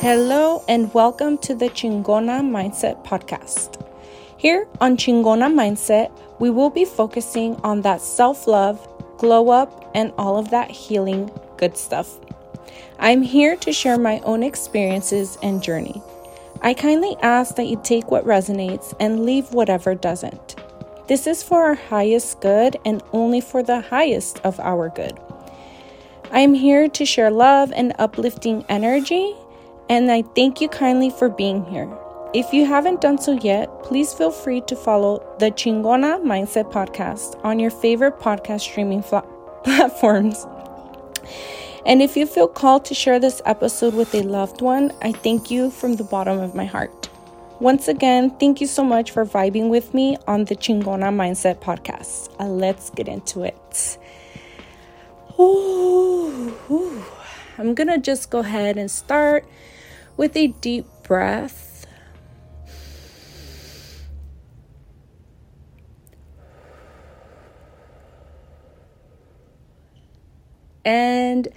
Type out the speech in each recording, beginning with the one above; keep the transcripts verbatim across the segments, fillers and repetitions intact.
Hello and welcome to the Chingona Mindset Podcast. Here on Chingona Mindset, we will be focusing on that self-love, glow up, and all of that healing good stuff. I'm here to share my own experiences and journey. I kindly ask that you take what resonates and leave whatever doesn't. This is for our highest good and only for the highest of our good. I am here to share love and uplifting energy, and I thank you kindly for being here. If you haven't done so yet, please feel free to follow the Chingona Mindset Podcast on your favorite podcast streaming fl- platforms. And if you feel called to share this episode with a loved one, I thank you from the bottom of my heart. Once again, thank you so much for vibing with me on the Chingona Mindset Podcast. Uh, let's get into it. Ooh, ooh. I'm going to just go ahead and start with a deep breath. And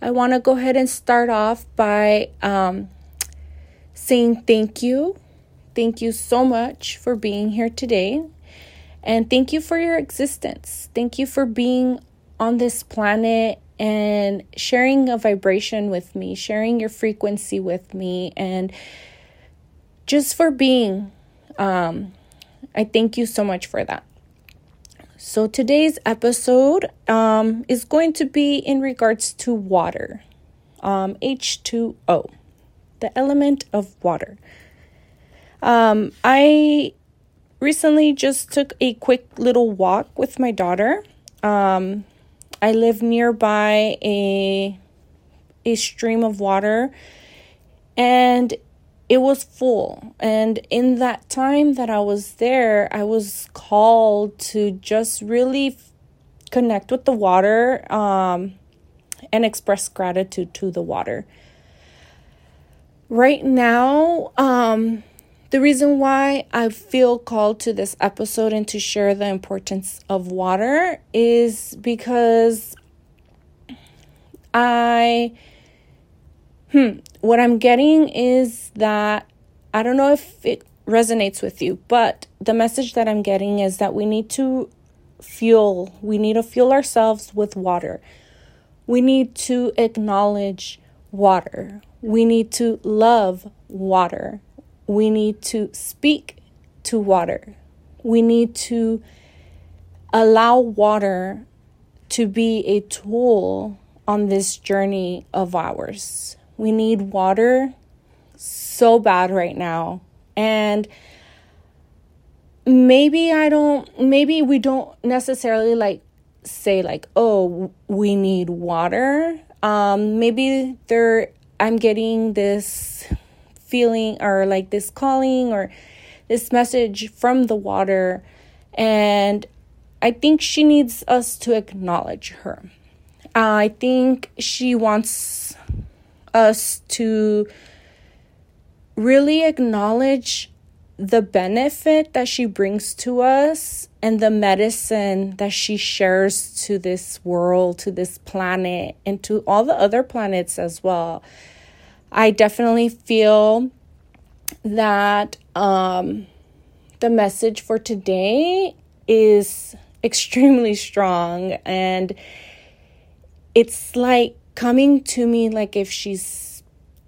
I want to go ahead and start off by um, saying thank you. Thank you so much for being here today. And thank you for your existence. Thank you for being on this planet and sharing a vibration with me, sharing your frequency with me, and just for being. Um, I thank you so much for that. So today's episode um, is going to be in regards to water, um, H two O, the element of water. Um, I recently just took a quick little walk with my daughter. Um, I live nearby a, a stream of water, and it was full, and in that time that I was there, I was called to just really f- connect with the water um, and express gratitude to the water. Right now, um, the reason why I feel called to this episode and to share the importance of water is because I... Hmm. What I'm getting is that, I don't know if it resonates with you, but the message that I'm getting is that we need to fuel, we need to fuel ourselves with water. We need to acknowledge water. We need to love water. We need to speak to water. We need to allow water to be a tool on this journey of ours. We need water so bad right now. And maybe I don't, maybe we don't necessarily like say like, oh, we need water. Um, maybe there, I'm getting this feeling or like this calling or this message from the water. And I think she needs us to acknowledge her. Uh, I think she wants us to really acknowledge the benefit that she brings to us and the medicine that she shares to this world, to this planet, and to all the other planets as well. I definitely feel that um, the message for today is extremely strong, and it's like coming to me like if she's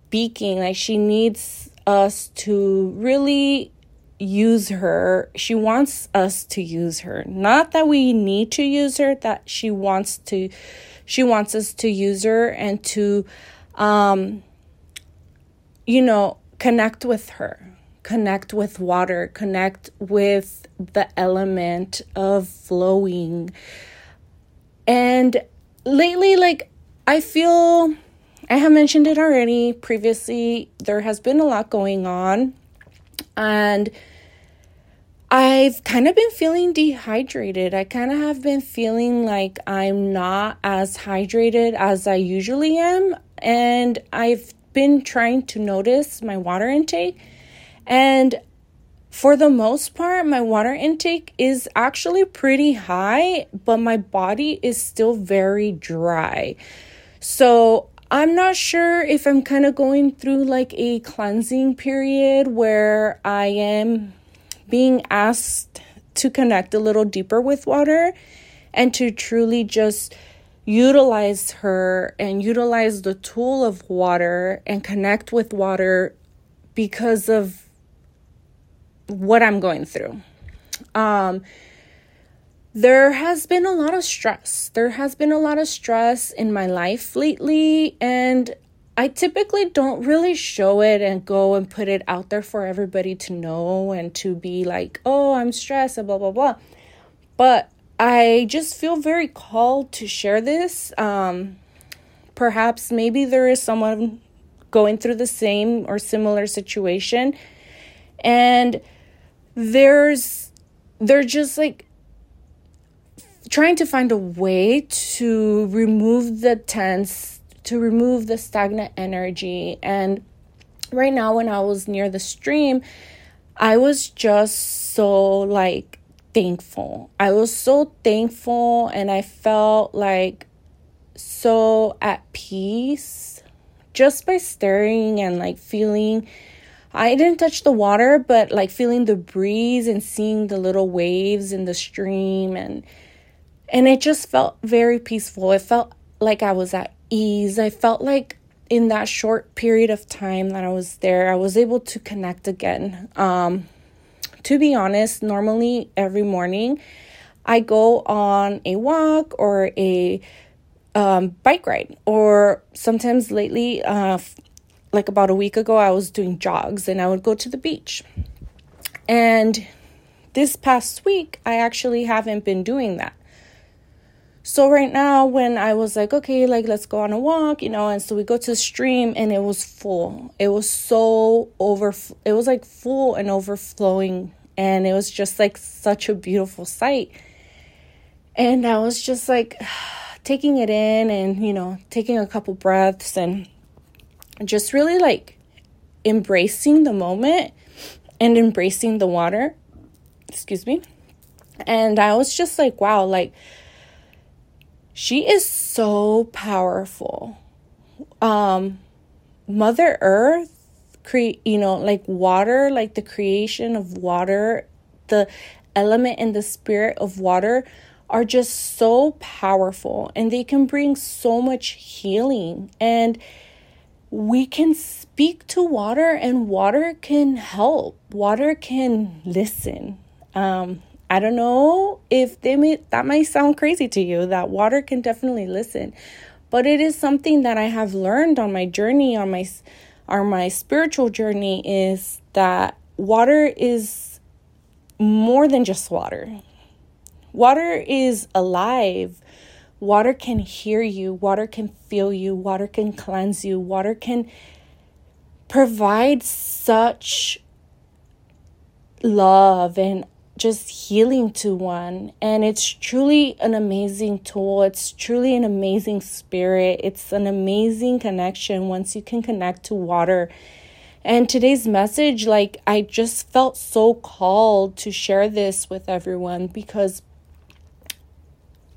speaking, like she needs us to really use her. She wants us to use her. Not that we need to use her, that she wants to, she wants us to use her and to, um, you know, connect with her, connect with water, connect with the element of flowing. And lately, like, I feel, I have mentioned it already previously, there has been a lot going on, and I've kind of been feeling dehydrated. I kind of have been feeling like I'm not as hydrated as I usually am, and I've been trying to notice my water intake, and for the most part, my water intake is actually pretty high, but my body is still very dry. So I'm not sure if I'm kind of going through like a cleansing period where I am being asked to connect a little deeper with water and to truly just utilize her and utilize the tool of water and connect with water because of what I'm going through. Um, There has been a lot of stress. There has been a lot of stress in my life lately, and I typically don't really show it and go and put it out there for everybody to know and to be like, oh, I'm stressed and blah, blah, blah. But I just feel very called to share this. Um, perhaps maybe there is someone going through the same or similar situation, and there's they're just like, trying to find a way to remove the tense, to remove the stagnant energy. And right now, when I was near the stream, I was just so like thankful. I was so thankful, and I felt like so at peace just by staring and like feeling. I didn't touch the water, but like feeling the breeze and seeing the little waves in the stream, and And it just felt very peaceful. It felt like I was at ease. I felt like in that short period of time that I was there, I was able to connect again. Um, to be honest, normally every morning I go on a walk or a um, bike ride. Or sometimes lately, uh, like about a week ago, I was doing jogs and I would go to the beach. And this past week, I actually haven't been doing that. So right now, when I was like, okay, like, let's go on a walk, you know, and so we go to the stream, and it was full. It was so over, it was like full and overflowing, and it was just like such a beautiful sight. And I was just like taking it in and, you know, taking a couple breaths and just really like embracing the moment and embracing the water, excuse me. And I was just like, wow, like, she is so powerful. Um, Mother Earth, cre- you know, like water, like the creation of water, the element and the spirit of water are just so powerful, and they can bring so much healing. And we can speak to water, and water can help. Water can listen. Um I don't know if they may, that might sound crazy to you, that water can definitely listen, but it is something that I have learned on my journey, on my, on my spiritual journey, is that water is more than just water. Water is alive. Water can hear you. Water can feel you. Water can cleanse you. Water can provide such love and just healing to one. And it's truly an amazing tool. It's truly an amazing spirit. It's an amazing connection once you can connect to water. And today's message, like, I just felt so called to share this with everyone, because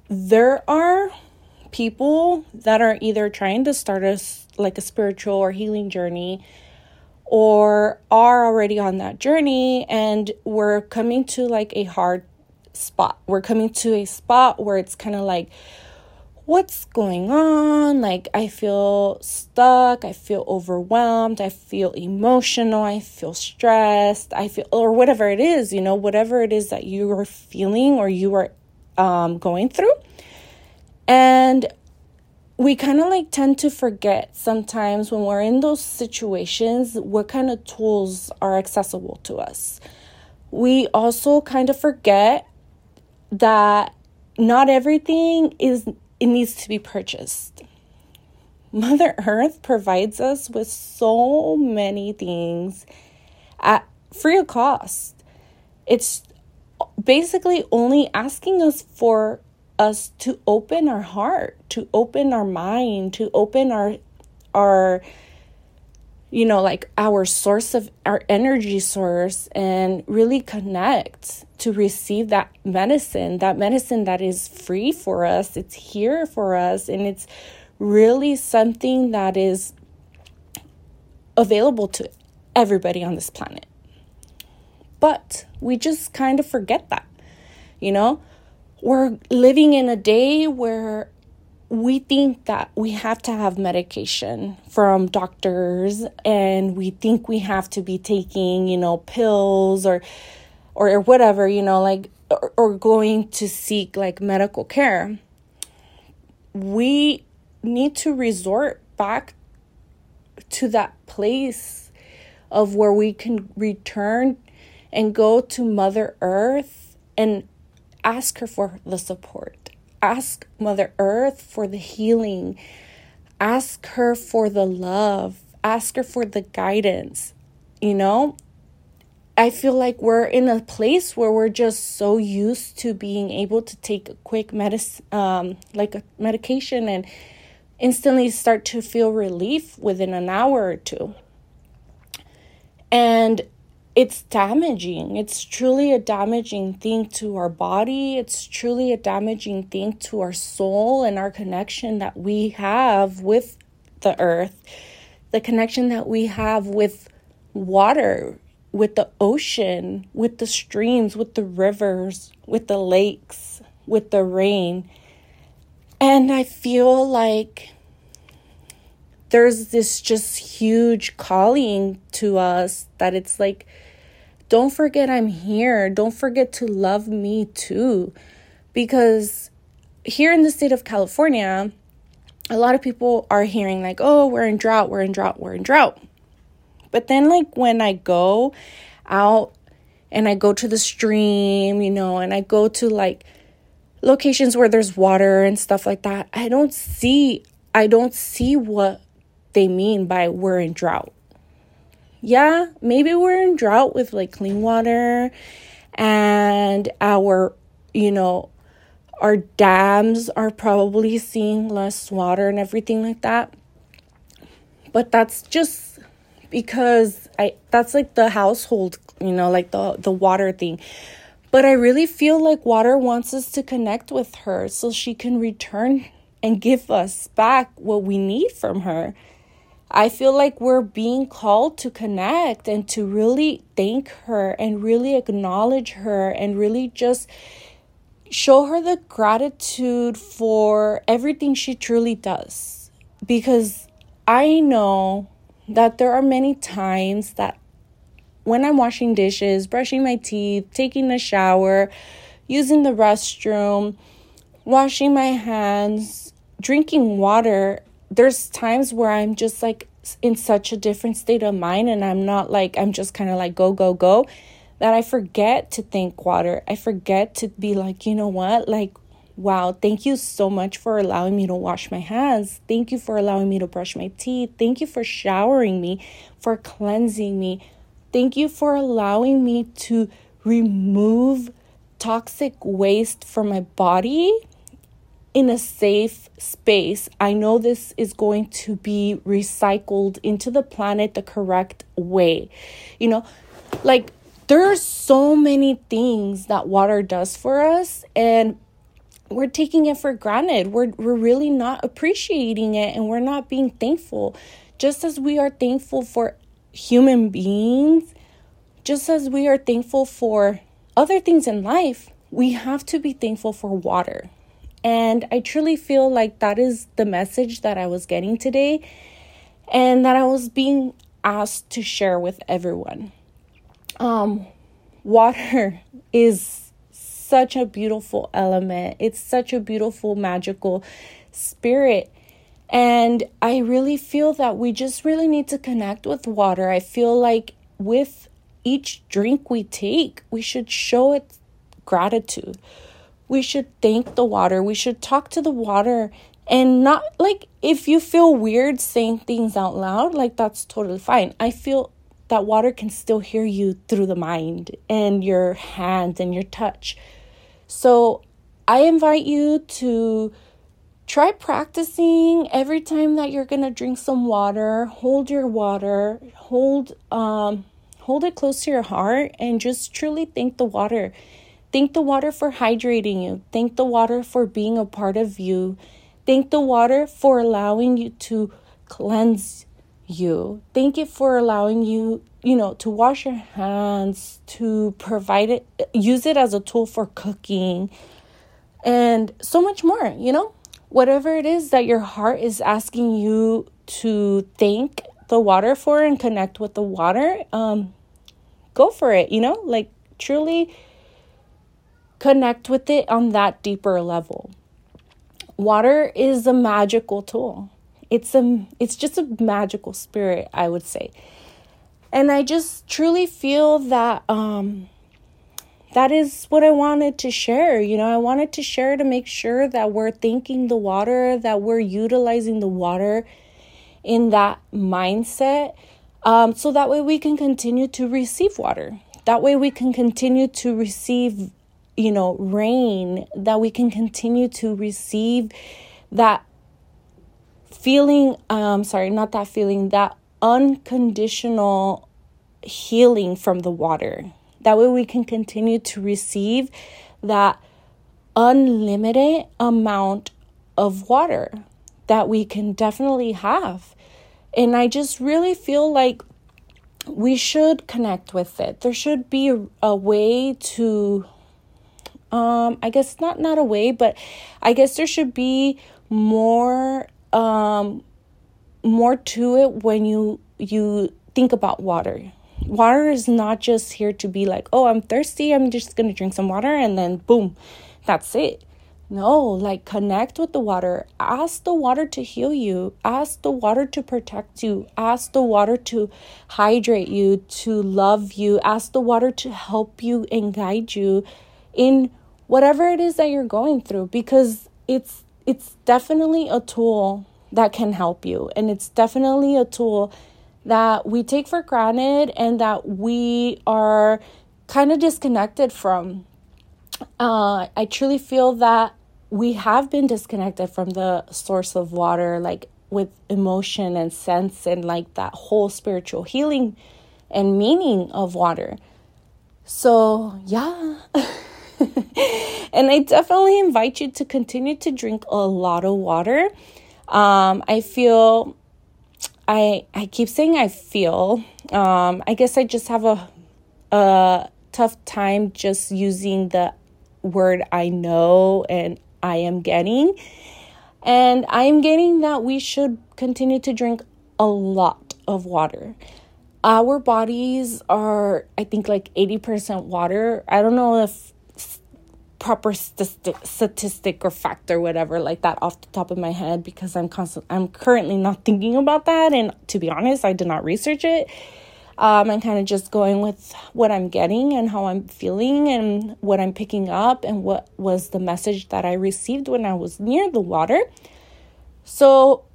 there are people that are either trying to start a like a spiritual or healing journey, or are already on that journey, and we're coming to like a hard spot. We're coming to a spot where it's kind of like, what's going on? Like, I feel stuck. I feel overwhelmed. I feel emotional. I feel stressed. I feel, or whatever it is, you know, whatever it is that you are feeling or you are um, going through. And we kind of like tend to forget sometimes when we're in those situations what kind of tools are accessible to us. We also kind of forget that not everything is it needs to be purchased. Mother Earth provides us with so many things at free of cost. It's basically only asking us for us to open our heart, to open our mind, to open our, our, you know, like our source of our energy source, and really connect to receive that medicine, that medicine that is free for us. It's here for us, and it's really something that is available to everybody on this planet. But we just kind of forget that, you know? We're living in a day where we think that we have to have medication from doctors, and we think we have to be taking, you know, pills or or, or whatever, you know, like, or, or going to seek, like, medical care. We need to resort back to that place of where we can return and go to Mother Earth and ask her for the support. Ask Mother Earth for the healing. Ask her for the love. Ask her for the guidance. You know, I feel like we're in a place where we're just so used to being able to take a quick medicine, um, like a medication, and instantly start to feel relief within an hour or two. And it's damaging. It's truly a damaging thing to our body. It's truly a damaging thing to our soul and our connection that we have with the earth, the connection that we have with water, with the ocean, with the streams, with the rivers, with the lakes, with the rain. And I feel like there's this just huge calling to us that it's like, don't forget I'm here. Don't forget to love me too. Because here in the state of California, a lot of people are hearing like, oh, we're in drought, we're in drought, we're in drought. But then like when I go out and I go to the stream, you know, and I go to like locations where there's water and stuff like that, I don't see, I don't see what they mean by we're in drought. Yeah, maybe we're in drought with like clean water and our, you know, our dams are probably seeing less water and everything like that. But that's just because I that's like the household, you know, like the, the water thing. But I really feel like water wants us to connect with her so she can return and give us back what we need from her. I feel like we're being called to connect and to really thank her and really acknowledge her and really just show her the gratitude for everything she truly does. Because I know that there are many times that when I'm washing dishes, brushing my teeth, taking a shower, using the restroom, washing my hands, drinking water, there's times where I'm just like in such a different state of mind, and I'm not like, I'm just kind of like go, go, go, that I forget to thank water. I forget to be like, you know what? Like, wow, thank you so much for allowing me to wash my hands. Thank you for allowing me to brush my teeth. Thank you for showering me, for cleansing me. Thank you for allowing me to remove toxic waste from my body in a safe space. I know this is going to be recycled into the planet the correct way. You know, like there are so many things that water does for us, and we're taking it for granted. We're we're really not appreciating it, and we're not being thankful. Just as we are thankful for human beings, just as we are thankful for other things in life, we have to be thankful for water. And I truly feel like that is the message that I was getting today and that I was being asked to share with everyone. Um, water is such a beautiful element. It's such a beautiful, magical spirit. And I really feel that we just really need to connect with water. I feel like with each drink we take, we should show it gratitude. We should thank the water. We should talk to the water, and not like if you feel weird saying things out loud, like that's totally fine. I feel that water can still hear you through the mind and your hands and your touch. So I invite you to try practicing every time that you're going to drink some water, hold your water, hold, um, hold it close to your heart, and just truly thank the water. Thank the water for hydrating you. Thank the water for being a part of you. Thank the water for allowing you to cleanse you. Thank it for allowing you, you know, to wash your hands, to provide it, use it as a tool for cooking, and so much more, you know? Whatever it is that your heart is asking you to thank the water for and connect with the water, um, go for it, you know? Like, truly connect with it on that deeper level. Water is a magical tool. It's a, it's just a magical spirit, I would say. And I just truly feel that um, that is what I wanted to share. You know, I wanted to share to make sure that we're thanking the water, that we're utilizing the water in that mindset. Um, so that way we can continue to receive water. That way we can continue to receive, you know, rain. That we can continue to receive that feeling, um, sorry, not that feeling, that unconditional healing from the water. That way we can continue to receive that unlimited amount of water that we can definitely have. And I just really feel like we should connect with it. There should be a, a way to, um, I guess not, not a way, but I guess there should be more, um, more to it when you, you think about water. Water is not just here to be like, oh, I'm thirsty, I'm just going to drink some water and then boom, that's it. No, like connect with the water. Ask the water to heal you. Ask the water to protect you. Ask the water to hydrate you, to love you. Ask the water to help you and guide you in whatever it is that you're going through, because it's it's definitely a tool that can help you. And it's definitely a tool that we take for granted and that we are kind of disconnected from. Uh, I truly feel that we have been disconnected from the source of water, like with emotion and sense and like that whole spiritual healing and meaning of water. So, yeah. And I definitely invite you to continue to drink a lot of water. Um, I feel, I I keep saying I feel, um, I guess I just have a, a tough time just using the word I know and I am getting. And I am getting that we should continue to drink a lot of water. Our bodies are, I think, like eighty percent water. I don't know if proper statistic, statistic or fact or whatever like that off the top of my head, because I'm constant, I'm currently not thinking about that. And to be honest, I did not research it. Um, I'm kind of just going with what I'm getting and how I'm feeling and what I'm picking up and what was the message that I received when I was near the water. So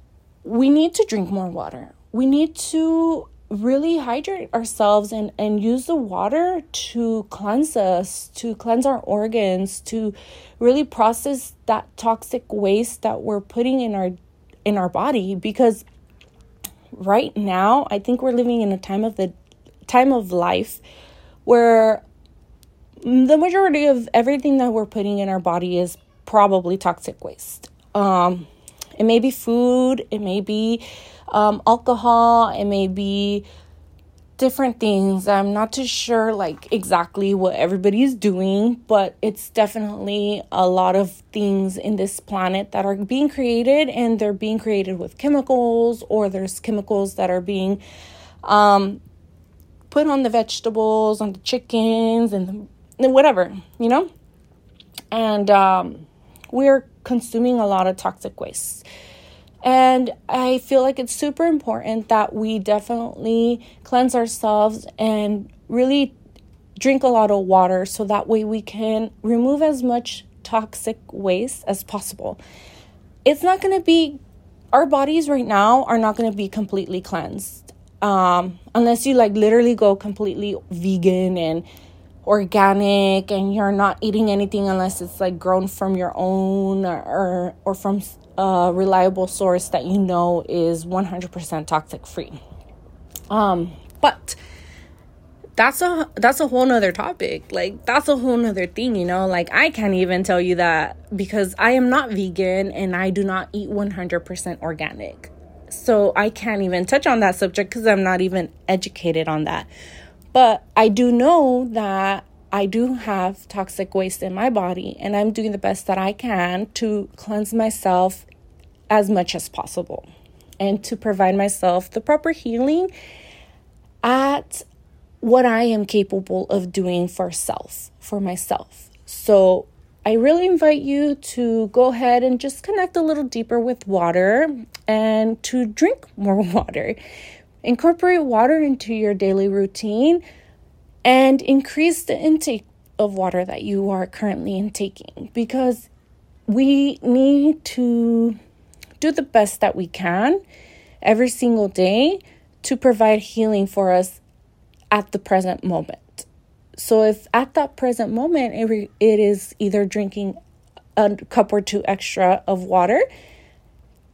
we need to drink more water. We need to really hydrate ourselves and, and use the water to cleanse us, to cleanse our organs, to really process that toxic waste that we're putting in our in our body, because right now, I think we're living in a time of the time of life where the majority of everything that we're putting in our body is probably toxic waste. Um, it may be food, it may be um, alcohol, it may be different things. I'm not too sure like exactly what everybody's doing, but it's definitely a lot of things in this planet that are being created, and they're being created with chemicals, or there's chemicals that are being um put on the vegetables, on the chickens, and the, whatever, you know. And um we're consuming a lot of toxic waste. And I feel like it's super important that we definitely cleanse ourselves and really drink a lot of water, so that way we can remove as much toxic waste as possible. It's not going to be, our bodies right now are not going to be completely cleansed. Um, unless you like literally go completely vegan and organic and you're not eating anything unless it's like grown from your own or or from a reliable source that you know is one hundred percent toxic free. Um, but that's a that's a whole nother topic. Like, that's a whole nother thing, you know? Like, I can't even tell you that because I am not vegan and I do not eat one hundred percent organic. So I can't even touch on that subject because I'm not even educated on that. But I do know that I do have toxic waste in my body, and I'm doing the best that I can to cleanse myself as much as possible and to provide myself the proper healing at what I am capable of doing for self, for myself. So I really invite you to go ahead and just connect a little deeper with water and to drink more water. Incorporate water into your daily routine and increase the intake of water that you are currently intaking, because we need to do the best that we can every single day to provide healing for us at the present moment. So if at that present moment it, re- it is either drinking a cup or two extra of water,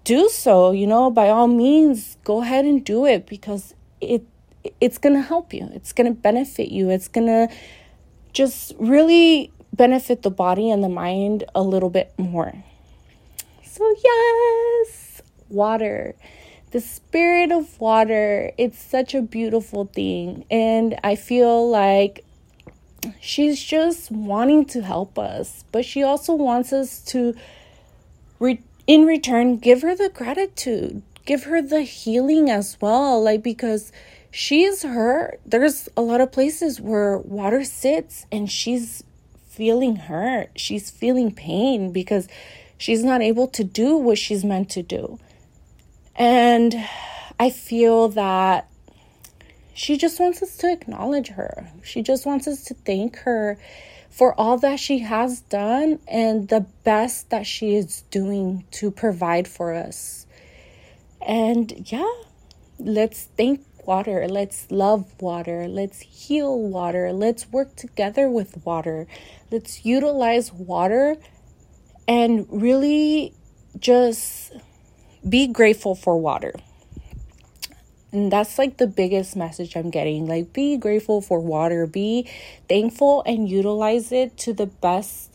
do so, you know, by all means, go ahead and do it, because it it's going to help you. It's going to benefit you. It's going to just really benefit the body and the mind a little bit more. So yes, water. The spirit of water. It's such a beautiful thing. And I feel like she's just wanting to help us, but she also wants us to re- in return give her the gratitude, give her the healing as well, like, because she's hurt. There's a lot of places where water sits and she's feeling hurt, she's feeling pain because she's not able to do what she's meant to do. And I feel that she just wants us to acknowledge her. She just wants us to thank her for all that she has done and the best that she is doing to provide for us. And yeah, let's thank water. Let's love water. Let's heal water. Let's work together with water. Let's utilize water and really just be grateful for water. And that's like the biggest message I'm getting. Like, be grateful for water, be thankful, and utilize it to the best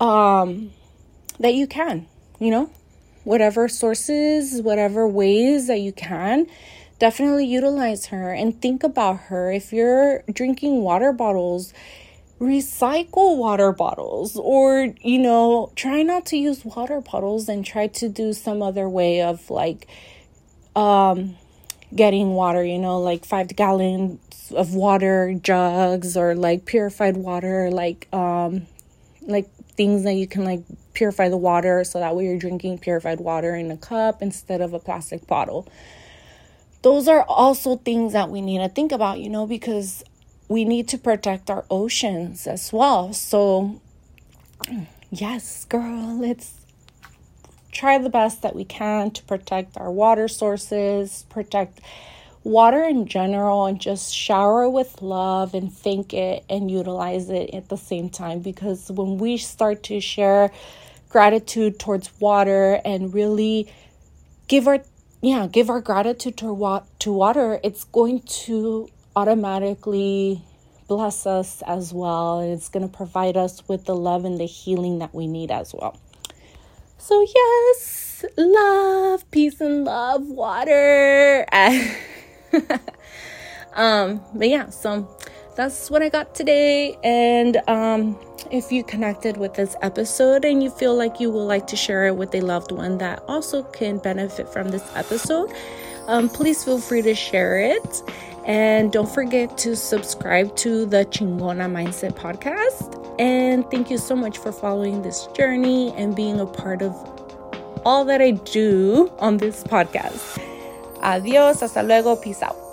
um, that you can, you know, whatever sources, whatever ways that you can. Definitely utilize her and think about her. If you're drinking water bottles, recycle water bottles, or, you know, try not to use water bottles and try to do some other way of like, um, getting water, you know, like five gallons of water jugs, or like purified water, like um like things that you can like purify the water, so that way you're drinking purified water in a cup instead of a plastic bottle. Those are also things that we need to think about, you know, because we need to protect our oceans as well. So yes, girl, let's try the best that we can to protect our water sources, protect water in general, and just shower with love and thank it and utilize it at the same time. Because when we start to share gratitude towards water and really give our yeah give our gratitude to, wa- to water, it's going to automatically bless us as well, and it's going to provide us with the love and the healing that we need as well. So yes, love, peace and love, water. um, but yeah, so that's what I got today. And um, if you connected with this episode and you feel like you would like to share it with a loved one that also can benefit from this episode, um, please feel free to share it. And don't forget to subscribe to the Chingona Mindset Podcast. And thank you so much for following this journey and being a part of all that I do on this podcast. Adios, hasta luego, peace out.